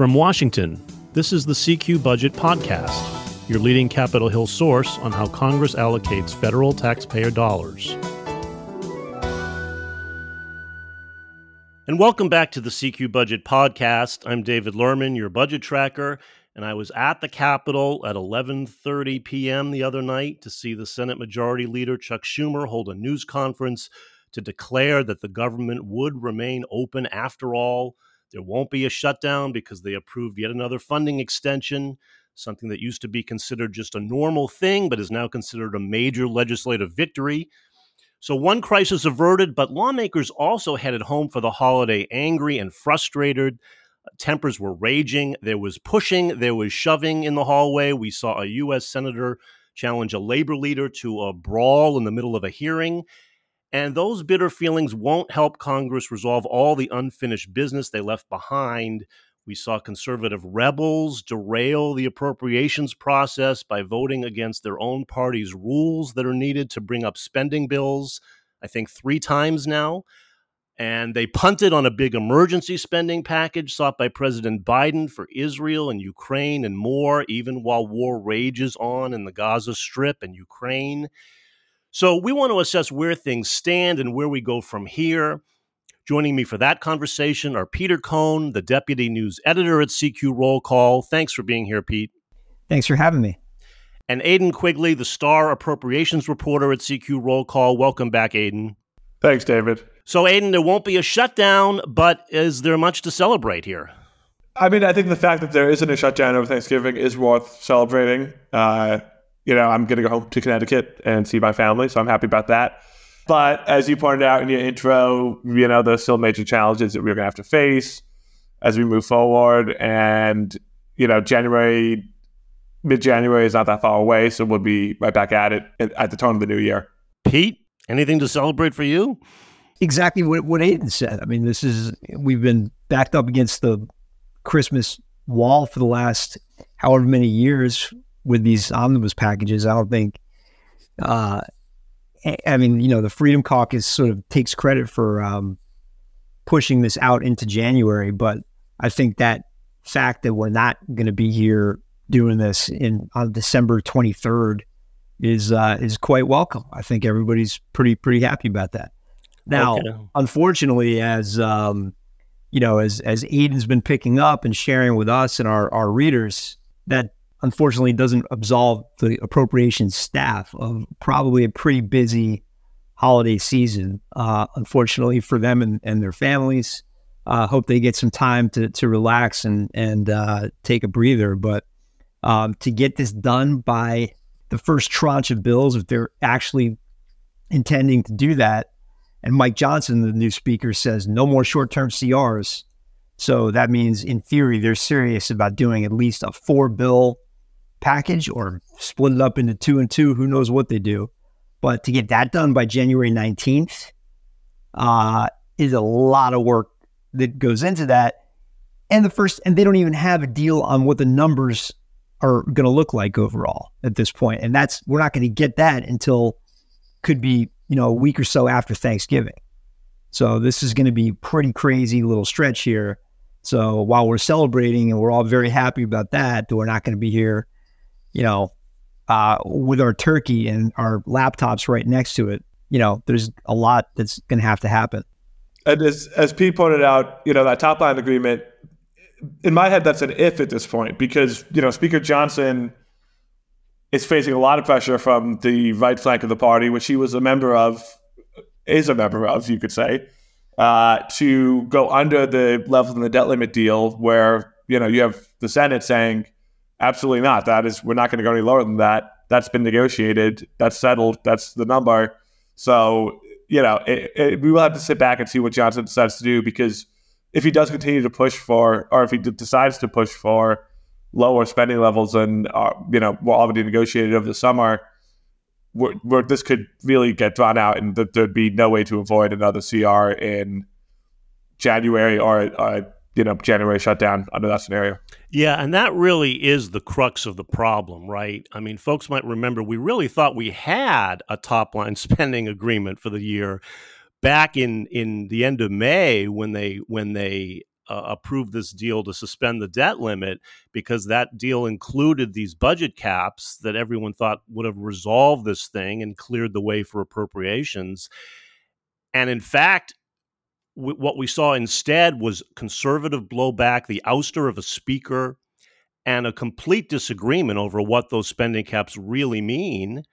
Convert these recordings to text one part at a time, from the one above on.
From Washington, this is the CQ Budget Podcast, your leading Capitol Hill source on how Congress allocates federal taxpayer dollars. And welcome back to the CQ Budget Podcast. I'm David Lerman, your budget tracker, and I was at the Capitol at 11:30 p.m. the other night to see the Senate Majority Leader Chuck Schumer hold a news conference to declare that the government would remain open after all. There won't be a shutdown because they approved yet another funding extension, something that used to be considered just a normal thing, but is now considered a major legislative victory. So one crisis averted, but lawmakers also headed home for the holiday angry and frustrated. Tempers were raging. There was pushing. There was shoving in the hallway. We saw a U.S. senator challenge a labor leader to a brawl in the middle of a hearing. And those bitter feelings won't help Congress resolve all the unfinished business they left behind. We saw conservative rebels derail the appropriations process by voting against their own party's rules that are needed to bring up spending bills, I think 3 times now. And they punted on a big emergency spending package sought by President Biden for Israel and Ukraine and more, even while war rages on in the Gaza Strip and Ukraine. So we want to assess where things stand and where we go from here. Joining me for that conversation are Peter Cohn, the deputy news editor at CQ Roll Call. Thanks for being here, Pete. Thanks for having me. And Aidan Quigley, the star appropriations reporter at CQ Roll Call. Welcome back, Aidan. Thanks, David. So, Aidan, there won't be a shutdown, but is there much to celebrate here? I mean, I think the fact that there isn't a shutdown over Thanksgiving is worth celebrating. I'm going to go home to Connecticut and see my family, so I'm happy about that. But as you pointed out in your intro, there's still major challenges that we're going to have to face as we move forward. And, mid-January is not that far away, so we'll be right back at it at the turn of the new year. Pete, anything to celebrate for you? Exactly what Aidan said. I mean, we've been backed up against the Christmas wall for the last however many years with these omnibus packages. I don't think, the Freedom Caucus sort of takes credit for pushing this out into January, but I think that fact that we're not going to be here doing this on December 23rd is quite welcome. I think everybody's pretty happy about that. Now, okay. Unfortunately, as Aidan's been picking up and sharing with us and our readers, that unfortunately doesn't absolve the appropriations staff of probably a pretty busy holiday season, unfortunately for them and their families. Hope they get some time to relax and take a breather. But to get this done by the first tranche of bills, if they're actually intending to do that, and Mike Johnson, the new speaker, says no more short-term CRs. So that means, in theory, they're serious about doing at least a 4-bill package or split it up into 2 and 2. Who knows what they do? But to get that done by January 19th is a lot of work that goes into that. And they don't even have a deal on what the numbers are going to look like overall at this point. And we're not going to get that until could be a week or so after Thanksgiving. So this is going to be pretty crazy little stretch here. So while we're celebrating and we're all very happy about that, we're not going to be here, with our turkey and our laptops right next to it. There's a lot that's going to have to happen. And as Pete pointed out, that top line agreement, in my head, that's an if at this point, because, Speaker Johnson is facing a lot of pressure from the right flank of the party, which he was a member of, you could say, to go under the level in the debt limit deal where, you have the Senate saying, absolutely not. We're not going to go any lower than that. That's been negotiated. That's settled. That's the number. So, we will have to sit back and see what Johnson decides to do, because if he does continue to push for, or if he decides to push for lower spending levels than, were already negotiated over the summer, this could really get drawn out, and there'd be no way to avoid another CR in January or January shutdown under that scenario. Yeah, and that really is the crux of the problem, right? I mean, folks might remember we really thought we had a top-line spending agreement for the year back in the end of May when they approved this deal to suspend the debt limit because that deal included these budget caps that everyone thought would have resolved this thing and cleared the way for appropriations. And in fact, what we saw instead was conservative blowback, the ouster of a speaker, and a complete disagreement over what those spending caps really mean.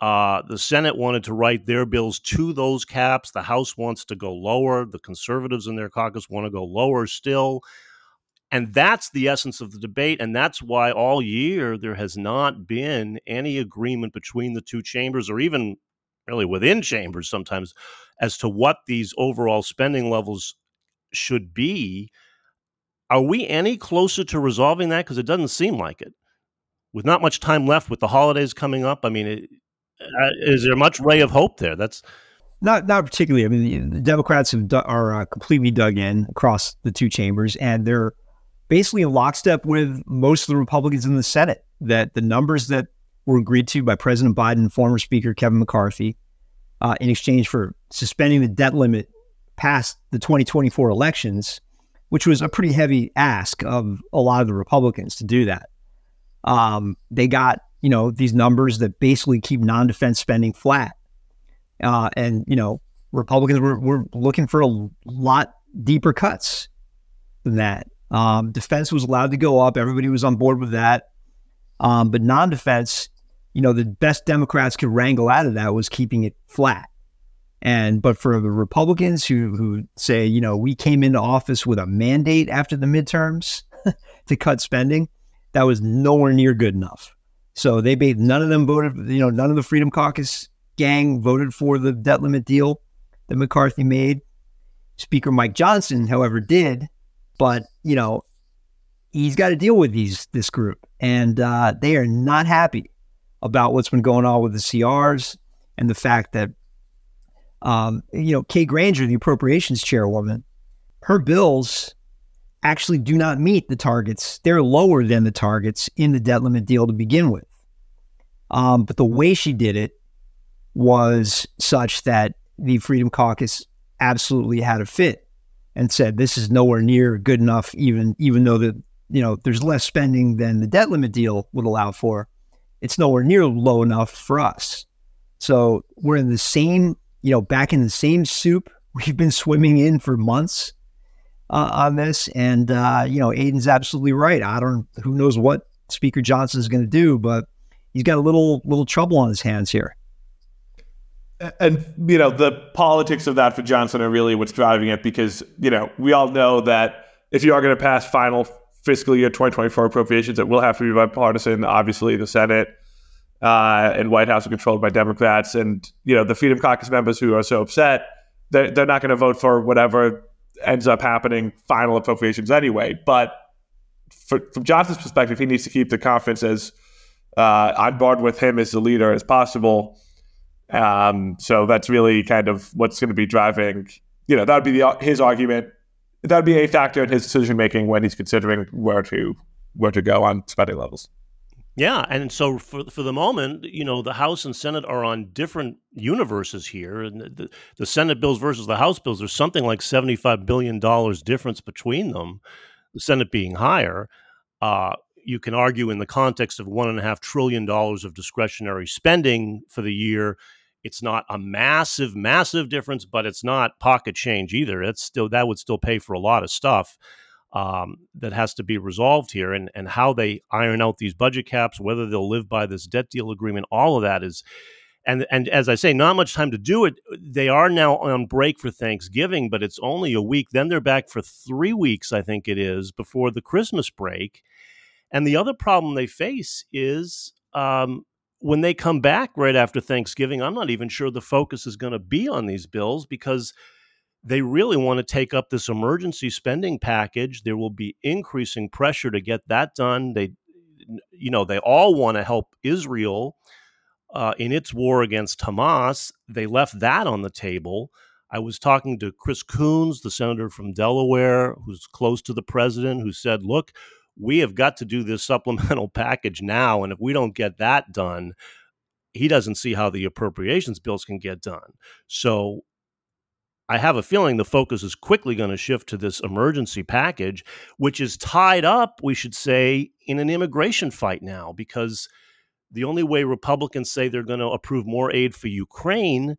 The Senate wanted to write their bills to those caps. The House wants to go lower. The conservatives in their caucus want to go lower still. And that's the essence of the debate. And that's why all year there has not been any agreement between the two chambers, or even really within chambers sometimes, as to what these overall spending levels should be. Are we any closer to resolving that? Because it doesn't seem like it. With not much time left, with the holidays coming up, I mean, is there much ray of hope there? That's not particularly. I mean, the Democrats are completely dug in across the two chambers, and they're basically in lockstep with most of the Republicans in the Senate. That the numbers that were agreed to by President Biden and former Speaker Kevin McCarthy in exchange for suspending the debt limit past the 2024 elections, which was a pretty heavy ask of a lot of the Republicans to do that. They got, you know, these numbers that basically keep non-defense spending flat. And, you know, Republicans were looking for a lot deeper cuts than that. Defense was allowed to go up. Everybody was on board with that. But non-defense, you know, the best Democrats could wrangle out of that was keeping it flat. But for the Republicans who say, you know, we came into office with a mandate after the midterms to cut spending, that was nowhere near good enough. So they made, none of them voted, you know, none of the Freedom Caucus gang voted for the debt limit deal that McCarthy made. Speaker Mike Johnson, however, did, but, you know, he's got to deal with this group, and they are not happy about what's been going on with the CRs and the fact that, you know, Kay Granger, the appropriations chairwoman, her bills actually do not meet the targets. They're lower than the targets in the debt limit deal to begin with. But the way she did it was such that the Freedom Caucus absolutely had a fit and said, this is nowhere near good enough, even though the, you know, there's less spending than the debt limit deal would allow for. It's nowhere near low enough for us. So we're in the same, you know, back in the same soup we've been swimming in for months. On this, and you know, Aidan's absolutely right. Who knows what Speaker Johnson is going to do, but he's got a little trouble on his hands here. And you know, the politics of that for Johnson are really what's driving it, because you know, we all know that if you are going to pass final fiscal year 2024 appropriations, it will have to be bipartisan. Obviously, the Senate and White House are controlled by Democrats, and you know, the Freedom Caucus members who are so upset, they're not going to vote for whatever ends up happening final appropriations anyway. But from Johnson's perspective, he needs to keep the conference as on board with him as the leader as possible. So that's really kind of what's going to be driving, you know, that would be his argument. That would be a factor in his decision making when he's considering where to go on spending levels. Yeah, and so for the moment, you know, the House and Senate are on different universes here, and the Senate bills versus the House bills, there's something like $75 billion difference between them, the Senate being higher. You can argue in the context of $1.5 trillion of discretionary spending for the year, it's not a massive, massive difference, but it's not pocket change either. It's still, that would still pay for a lot of stuff. That has to be resolved here, and how they iron out these budget caps, whether they'll live by this debt deal agreement, all of that is, and as I say, not much time to do it. They are now on break for Thanksgiving, but it's only a week. Then they're back for 3 weeks, I think it is, before the Christmas break. And the other problem they face is when they come back right after Thanksgiving, I'm not even sure the focus is going to be on these bills, because they really want to take up this emergency spending package. There will be increasing pressure to get that done. They, you know, they all want to help Israel in its war against Hamas. They left that on the table. I was talking to Chris Coons, the senator from Delaware, who's close to the president, who said, look, we have got to do this supplemental package now. And if we don't get that done, he doesn't see how the appropriations bills can get done. So I have a feeling the focus is quickly going to shift to this emergency package, which is tied up, we should say, in an immigration fight now, because the only way Republicans say they're going to approve more aid for Ukraine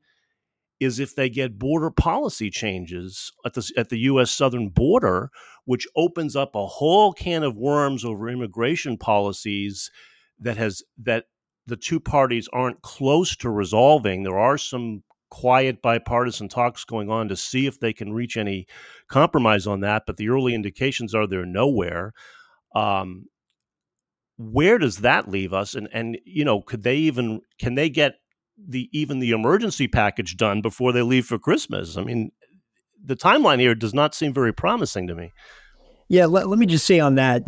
is if they get border policy changes at the U.S. southern border, which opens up a whole can of worms over immigration policies that the two parties aren't close to resolving. There are some quiet bipartisan talks going on to see if they can reach any compromise on that, but the early indications are they're nowhere. Where does that leave us? And you know, can they get the emergency package done before they leave for Christmas? I mean, the timeline here does not seem very promising to me. Yeah, let me just say on that,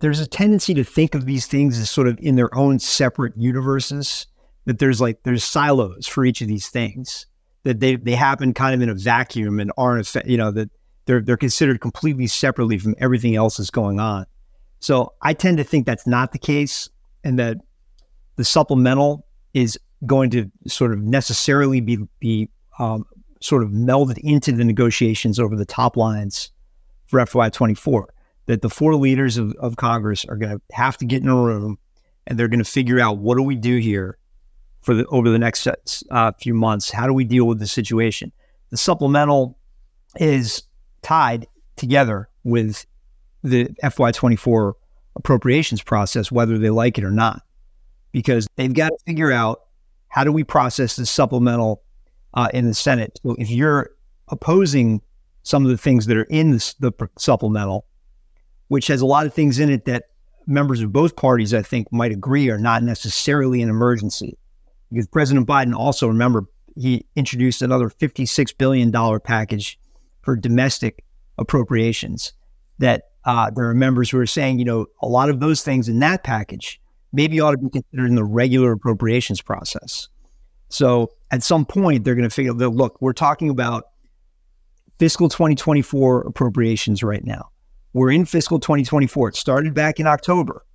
there's a tendency to think of these things as sort of in their own separate universes, that there's silos for each of these things, that they happen kind of in a vacuum and aren't, you know, that they're considered completely separately from everything else that's going on. So I tend to think that's not the case, and that the supplemental is going to sort of necessarily be sort of melded into the negotiations over the top lines for FY24, that the four leaders of Congress are going to have to get in a room and they're going to figure out, what do we do here over the next few months? How do we deal with the situation? The supplemental is tied together with the FY24 appropriations process, whether they like it or not, because they've got to figure out, how do we process this supplemental in the Senate? So if you're opposing some of the things that are in the supplemental, which has a lot of things in it that members of both parties, I think, might agree are not necessarily an emergency, because President Biden also, remember, he introduced another $56 billion package for domestic appropriations, that there are members who are saying, you know, a lot of those things in that package maybe ought to be considered in the regular appropriations process. So at some point, they're going to figure out, look, we're talking about fiscal 2024 appropriations right now. We're in fiscal 2024. It started back in October.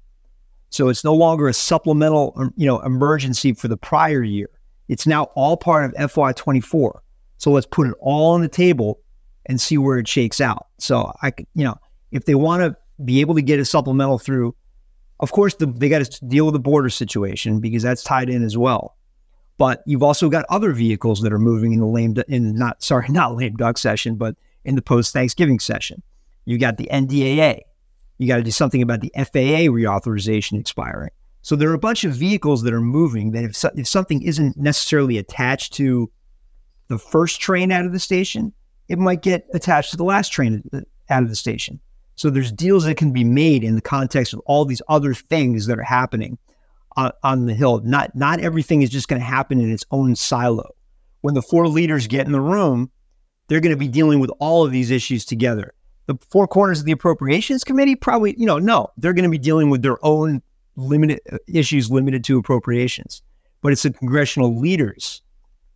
So it's no longer a supplemental, you know, emergency for the prior year. It's now all part of FY24. So let's put it all on the table and see where it shakes out. So I could, you know, if they want to be able to get a supplemental through, of course, they got to deal with the border situation, because that's tied in as well. But you've also got other vehicles that are moving in the not lame duck session, but in the post-Thanksgiving session. You got the NDAA. You got to do something about the FAA reauthorization expiring. So there are a bunch of vehicles that are moving, that if something isn't necessarily attached to the first train out of the station, it might get attached to the last train out of the station. So there's deals that can be made in the context of all these other things that are happening on the Hill. Not everything is just going to happen in its own silo. When the four leaders get in the room, they're going to be dealing with all of these issues together. The four corners of the Appropriations Committee probably, you know, no, they're going to be dealing with their own limited issues limited to appropriations. But it's the congressional leaders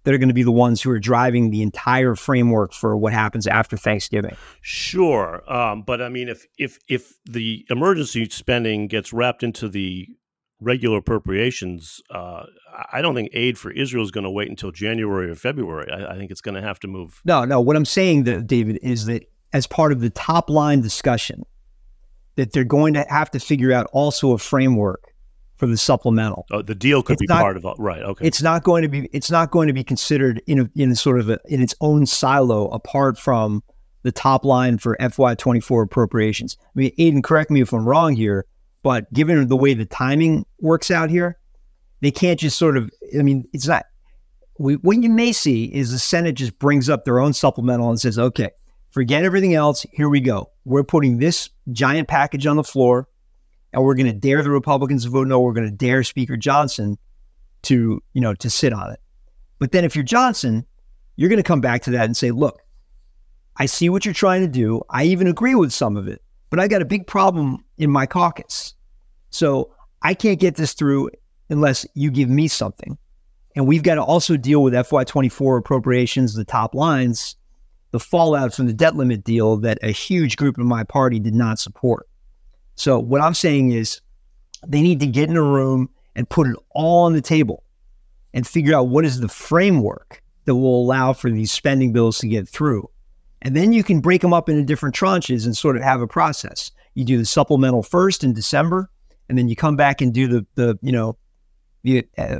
that are going to be the ones who are driving the entire framework for what happens after Thanksgiving. Sure. But I mean, if the emergency spending gets wrapped into the regular appropriations, I don't think aid for Israel is going to wait until January or February. I think it's going to have to move. No. What I'm saying, David, is that as part of the top line discussion, that they're going to have to figure out also a framework for the supplemental. Oh, the deal could be part of it, right? Okay. It's not going to be considered in its own silo apart from the top line for FY24 appropriations. I mean, Aidan, correct me if I'm wrong here, but given the way the timing works out here, they can't just sort of. I mean, it's not. What you may see is the Senate just brings up their own supplemental and says, "Okay, forget everything else. Here we go. We're putting this giant package on the floor." And we're going to dare the Republicans to vote no. We're going to dare Speaker Johnson to sit on it. But then if you're Johnson, you're going to come back to that and say, look, I see what you're trying to do. I even agree with some of it, but I got a big problem in my caucus. So I can't get this through unless you give me something. And we've got to also deal with FY24 appropriations, the top lines, the fallout from the debt limit deal that a huge group in my party did not support. So what I'm saying is they need to get in a room and put it all on the table and figure out what is the framework that will allow for these spending bills to get through. And then you can break them up into different tranches and sort of have a process. You do the supplemental first in December, and then you come back and do the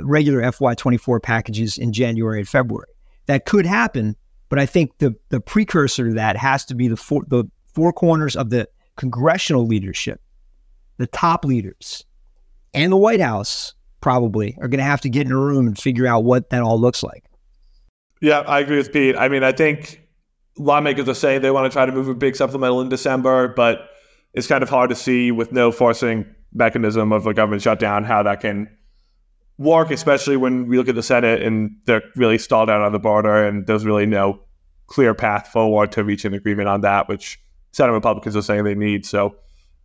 regular FY24 packages in January and February. That could happen, but I think the precursor to that has to be the four corners of the congressional leadership. The top leaders and the White House probably are going to have to get in a room and figure out what that all looks like. Yeah, I agree with Pete. I mean, I think lawmakers are saying they want to try to move a big supplemental in December, but it's kind of hard to see with no forcing mechanism of a government shutdown how that can work, especially when we look at the Senate and they're really stalled out on the border and there's really no clear path forward to reach an agreement on that, which Senate Republicans are saying they need. So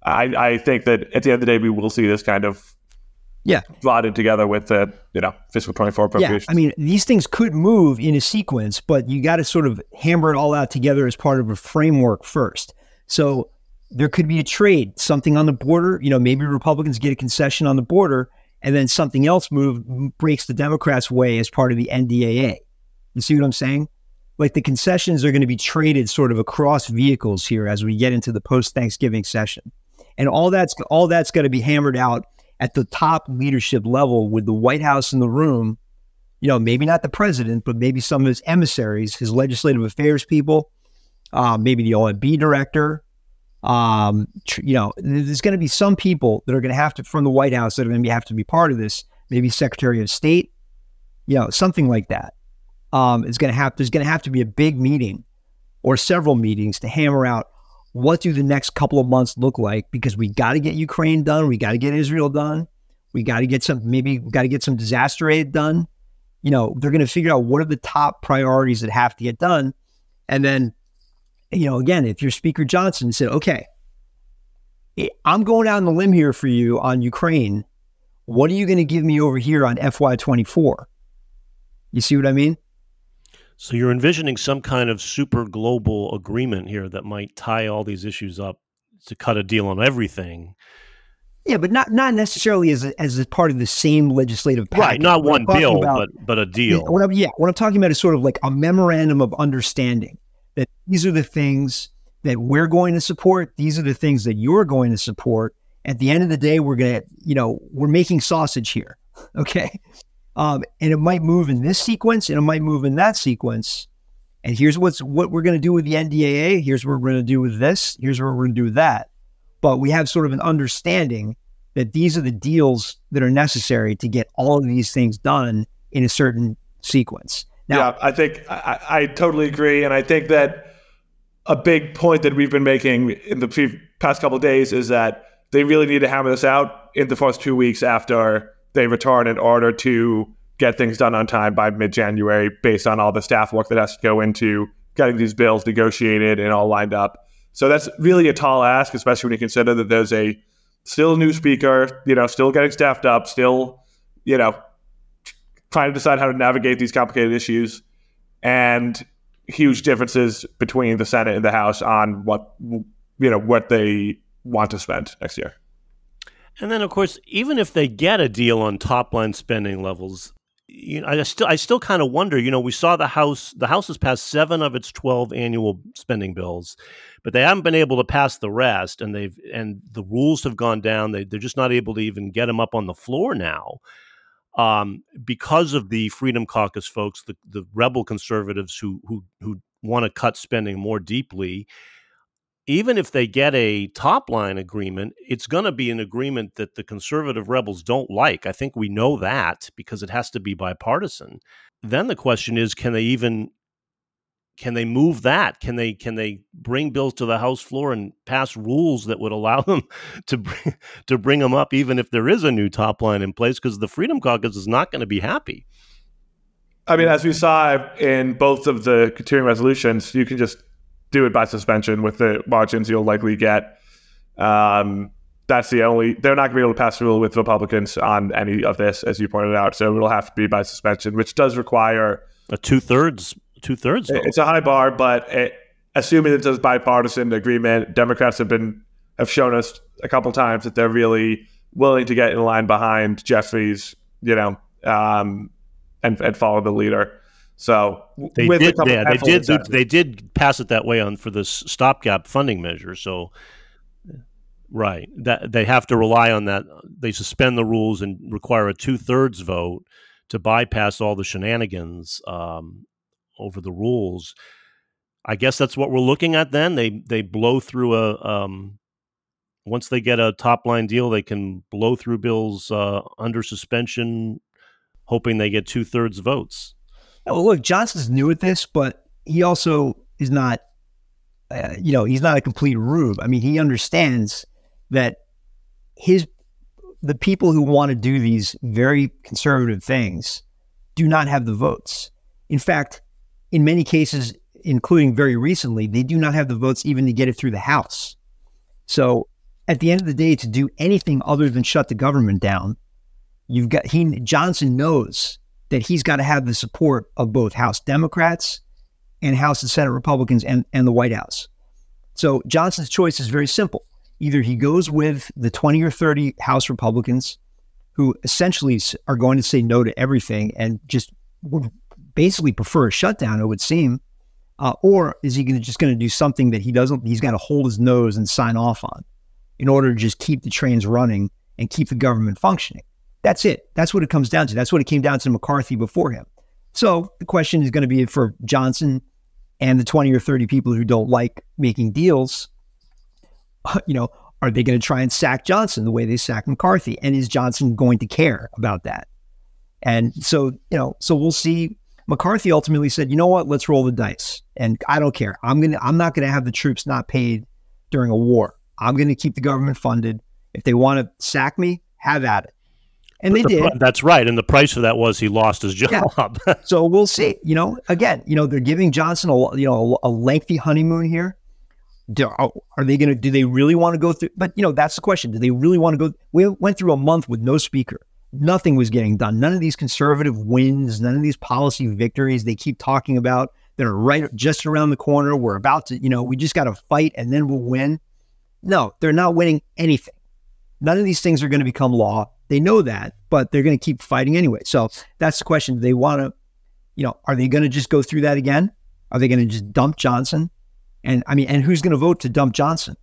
I think that at the end of the day, we will see this kind of rotted together with the fiscal 24 appropriations. Yeah, I mean, these things could move in a sequence, but you got to sort of hammer it all out together as part of a framework first. So there could be a trade, something on the border. Maybe Republicans get a concession on the border, and then something else breaks the Democrats' way as part of the NDAA. You see what I'm saying? Like the concessions are going to be traded sort of across vehicles here as we get into the post-Thanksgiving session. And all that's going to be hammered out at the top leadership level with the White House in the room. Maybe not the president, but maybe some of his emissaries, his legislative affairs people, maybe the OMB director. There's going to be some people that are going to have to, from the White House, that are going to have to be part of this. Maybe Secretary of State, something like that. There's going to have to be a big meeting or several meetings to hammer out, what do the next couple of months look like? Because we got to get Ukraine done. We got to get Israel done. We got to get some disaster aid done. They're going to figure out what are the top priorities that have to get done. And then, again, if you're Speaker Johnson said, okay, I'm going out on the limb here for you on Ukraine. What are you going to give me over here on FY24? You see what I mean? So you're envisioning some kind of super global agreement here that might tie all these issues up to cut a deal on everything. Yeah, but not necessarily as a part of the same legislative package. Right, not one bill, but a deal. What I'm talking about is sort of like a memorandum of understanding that these are the things that we're going to support. These are the things that you're going to support. At the end of the day, we're going to, we're making sausage here. Okay. And it might move in this sequence, and it might move in that sequence. And here's what we're going to do with the NDAA. Here's what we're going to do with this. Here's what we're going to do with that. But we have sort of an understanding that these are the deals that are necessary to get all of these things done in a certain sequence. Now, yeah, I think I totally agree. And I think that a big point that we've been making in the past couple of days is that they really need to hammer this out in the first 2 weeks after they return in order to get things done on time by mid-January based on all the staff work that has to go into getting these bills negotiated and all lined up. So that's really a tall ask, especially when you consider that there's a still new speaker, still getting staffed up, still, trying to decide how to navigate these complicated issues, and huge differences between the Senate and the House on what they want to spend next year. And then, of course, even if they get a deal on top-line spending levels, I still kind of wonder. We saw the House has passed 7 of its 12 annual spending bills, but they haven't been able to pass the rest, and the rules have gone down. They're just not able to even get them up on the floor now, because of the Freedom Caucus folks, the rebel conservatives who want to cut spending more deeply. Even if they get a top-line agreement, it's going to be an agreement that the conservative rebels don't like. I think we know that because it has to be bipartisan. Then the question is, can they move that? Can they bring bills to the House floor and pass rules that would allow them to bring them up, even if there is a new top-line in place? Because the Freedom Caucus is not going to be happy. I mean, as we saw in both of the continuing resolutions, you can just do it by suspension with the margins you'll likely get. They're not going to be able to pass a rule with Republicans on any of this, as you pointed out. So it'll have to be by suspension, which does require a two-thirds vote. It's a high bar, but assuming it's a bipartisan agreement, Democrats have shown us a couple times that they're really willing to get in line behind Jeffries, and follow the leader. So they did, yeah, they did pass it that way on for this stopgap funding measure. So, right, that they have to rely on that. They suspend the rules and require a 2/3 vote to bypass all the shenanigans over the rules. I guess that's what we're looking at. Then they blow through a once they get a top line deal, they can blow through bills under suspension, hoping they get 2/3 votes. Well, look, Johnson's new at this, but he also is not, he's not a complete rube. I mean, he understands that the people who want to do these very conservative things do not have the votes. In fact, in many cases, including very recently, they do not have the votes even to get it through the House. So at the end of the day, to do anything other than shut the government down, Johnson knows that he's got to have the support of both House Democrats and House and Senate Republicans and the White House. So Johnson's choice is very simple. Either he goes with the 20 or 30 House Republicans who essentially are going to say no to everything and just would basically prefer a shutdown, it would seem, or is he just going to do something that he's got to hold his nose and sign off on in order to just keep the trains running and keep the government functioning. That's it. That's what it comes down to. That's what it came down to McCarthy before him. So the question is going to be for Johnson and the 20 or 30 people who don't like making deals, are they going to try and sack Johnson the way they sacked McCarthy? And is Johnson going to care about that? And so, so we'll see. McCarthy ultimately said, you know what, let's roll the dice. And I don't care. I'm not going to have the troops not paid during a war. I'm going to keep the government funded. If they want to sack me, have at it. And they did. That's right. And the price for that was he lost his job. Yeah. So we'll see. They're giving Johnson a lengthy honeymoon here. Do they really want to go through? But that's the question. Do they really want to go? We went through a month with no speaker. Nothing was getting done. None of these conservative wins, none of these policy victories they keep talking about that are right just around the corner. We're about to, we just got to fight and then we'll win. No, they're not winning anything. None of these things are going to become law. They know that, but they're going to keep fighting anyway. So that's the question. Do they want to, are they going to just go through that again? Are they going to just dump Johnson? And who's going to vote to dump Johnson?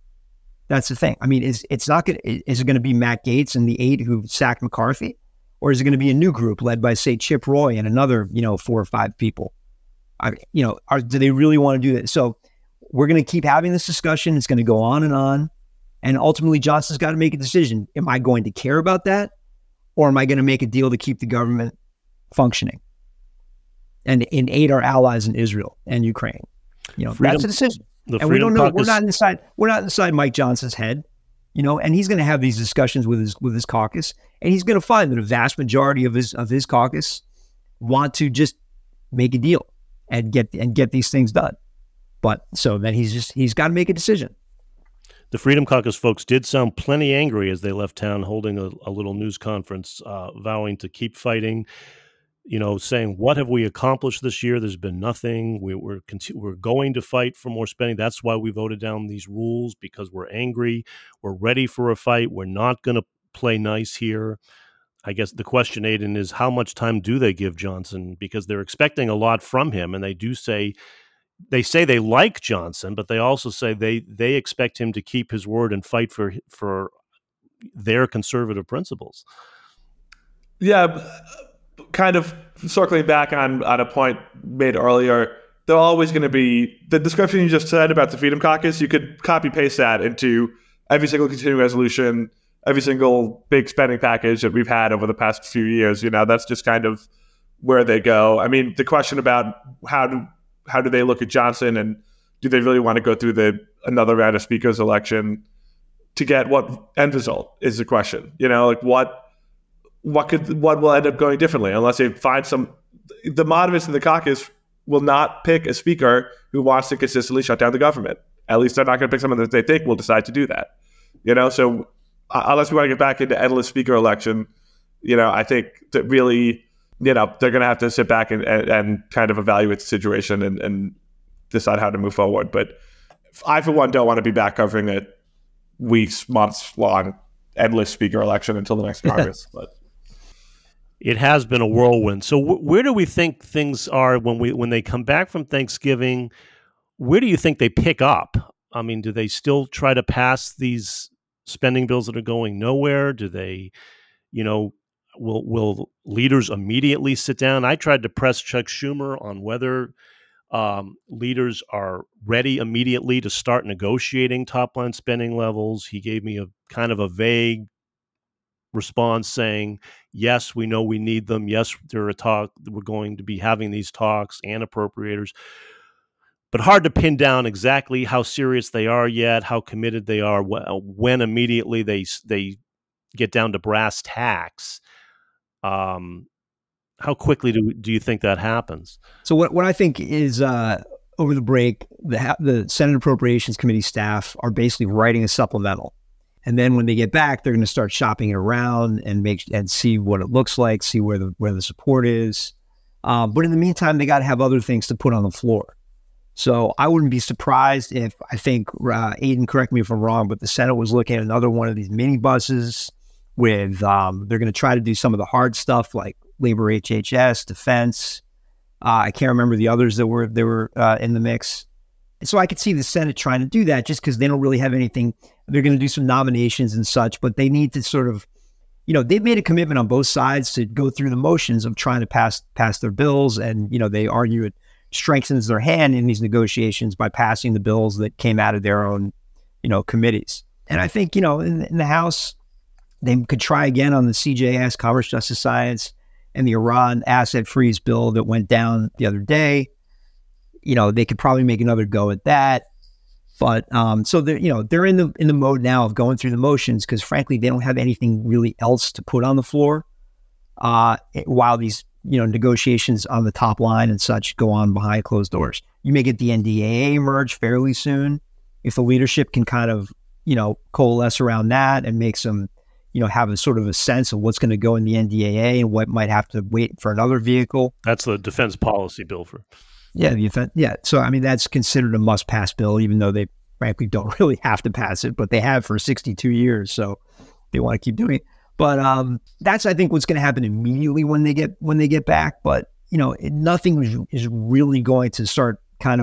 That's the thing. I mean, is it going to be Matt Gaetz and the 8 who sacked McCarthy? Or is it going to be a new group led by, say, Chip Roy and another, 4 or 5 people? Do they really want to do that? So we're going to keep having this discussion. It's going to go on. And ultimately, Johnson's got to make a decision. Am I going to care about that? Or am I going to make a deal to keep the government functioning and aid our allies in Israel and Ukraine? That's a decision. And we don't know. We're not inside Mike Johnson's head, and he's going to have these discussions with his caucus. And he's going to find that a vast majority of his caucus want to just make a deal and get these things done. But so then he's got to make a decision. The Freedom Caucus folks did sound plenty angry as they left town, holding a little news conference, vowing to keep fighting, saying, what have we accomplished this year? There's been nothing. We're going to fight for more spending. That's why we voted down these rules, because we're angry. We're ready for a fight. We're not going to play nice here. I guess the question, Aidan, is how much time do they give Johnson? Because they're expecting a lot from him, and they do say... They say they like Johnson, but they also say they expect him to keep his word and fight for their conservative principles. Yeah, kind of circling back on a point made earlier, they're always going to be the description you just said about the Freedom Caucus. You could copy paste that into every single continuing resolution, every single big spending package that we've had over the past few years. That's just kind of where they go. I mean, the question about how do they look at Johnson and do they really want to go through another round of speakers election to get what end result is the question. What will end up going differently unless they find the moderates in the caucus will not pick a speaker who wants to consistently shut down the government. At least they're not going to pick someone that they think will decide to do that. So unless we want to get back into endless speaker election, I think that really... they're going to have to sit back and kind of evaluate the situation and decide how to move forward. But I, for one, don't want to be back covering a weeks, months long, endless speaker election until the next Congress. But it has been a whirlwind. So where do we think things are when they come back from Thanksgiving? Where do you think they pick up? I mean, do they still try to pass these spending bills that are going nowhere? Do they, you know, will leaders immediately sit down? I tried to press Chuck Schumer on whether leaders are ready immediately to start negotiating top-line spending levels. He gave me a kind of a vague response saying, yes, we know we need them. Yes, we're going to be having these talks and appropriators. But hard to pin down exactly how serious they are yet, how committed they are, when immediately they get down to brass tacks. How quickly do you think that happens? So what I think is over the break, the Senate Appropriations Committee staff are basically writing a supplemental. And then when they get back, they're going to start shopping it around and see what it looks like, see where the support is. But in the meantime, they got to have other things to put on the floor. So I wouldn't be surprised if, I think, Aidan, correct me if I'm wrong, but the Senate was looking at another one of these mini buses with, they're going to try to do some of the hard stuff like labor, HHS, defense. I can't remember the others that were in the mix. And so I could see the Senate trying to do that just because they don't really have anything. They're going to do some nominations and such, but they need to sort of, you know, they've made a commitment on both sides to go through the motions of trying to pass their bills. And, you know, they argue it strengthens their hand in these negotiations by passing the bills that came out of their own, you know, committees. And I think, you know, in the House, they could try again on the CJS, Commerce, Justice, Science, and the Iran asset freeze bill that went down the other day. You know, they could probably make another go at that. But so they're, you know, they're in the mode now of going through the motions because, frankly, they don't have anything really else to put on the floor while these, you know, negotiations on the top line and such go on behind closed doors. You may get the NDAA merge fairly soon if the leadership can kind of, you know, coalesce around that and make some, you know, have a sort of a sense of what's going to go in the NDAA and what might have to wait for another vehicle. That's the defense policy bill for... Yeah. Yeah. So, I mean, that's considered a must pass bill, even though they frankly don't really have to pass it, but they have for 62 years. So they want to keep doing it. But that's, I think, what's going to happen immediately when they get back. But, you know, nothing is really going to start they're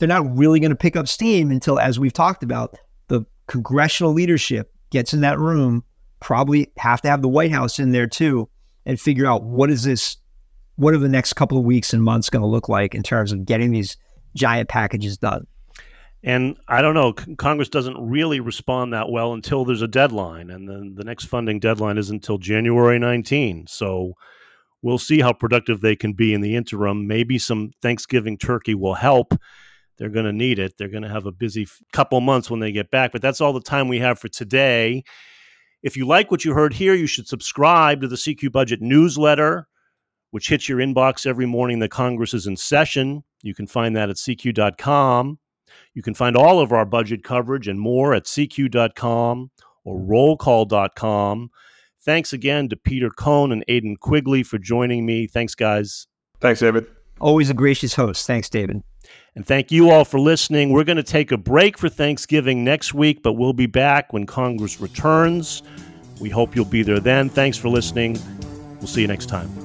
not really going to pick up steam until, as we've talked about, the congressional leadership gets in that room, probably have to have the White House in there too, and figure out what are the next couple of weeks and months going to look like in terms of getting these giant packages done? And I don't know, Congress doesn't really respond that well until there's a deadline. And then the next funding deadline is until January 19. So we'll see how productive they can be in the interim. Maybe some Thanksgiving turkey will help. They're going to need it. They're going to have a busy couple months when they get back. But that's all the time we have for today. If you like what you heard here, you should subscribe to the CQ Budget newsletter, which hits your inbox every morning that Congress is in session. You can find that at CQ.com. You can find all of our budget coverage and more at CQ.com or rollcall.com. Thanks again to Peter Cohn and Aidan Quigley for joining me. Thanks, guys. Thanks, David. Always a gracious host. Thanks, David. And thank you all for listening. We're going to take a break for Thanksgiving next week, but we'll be back when Congress returns. We hope you'll be there then. Thanks for listening. We'll see you next time.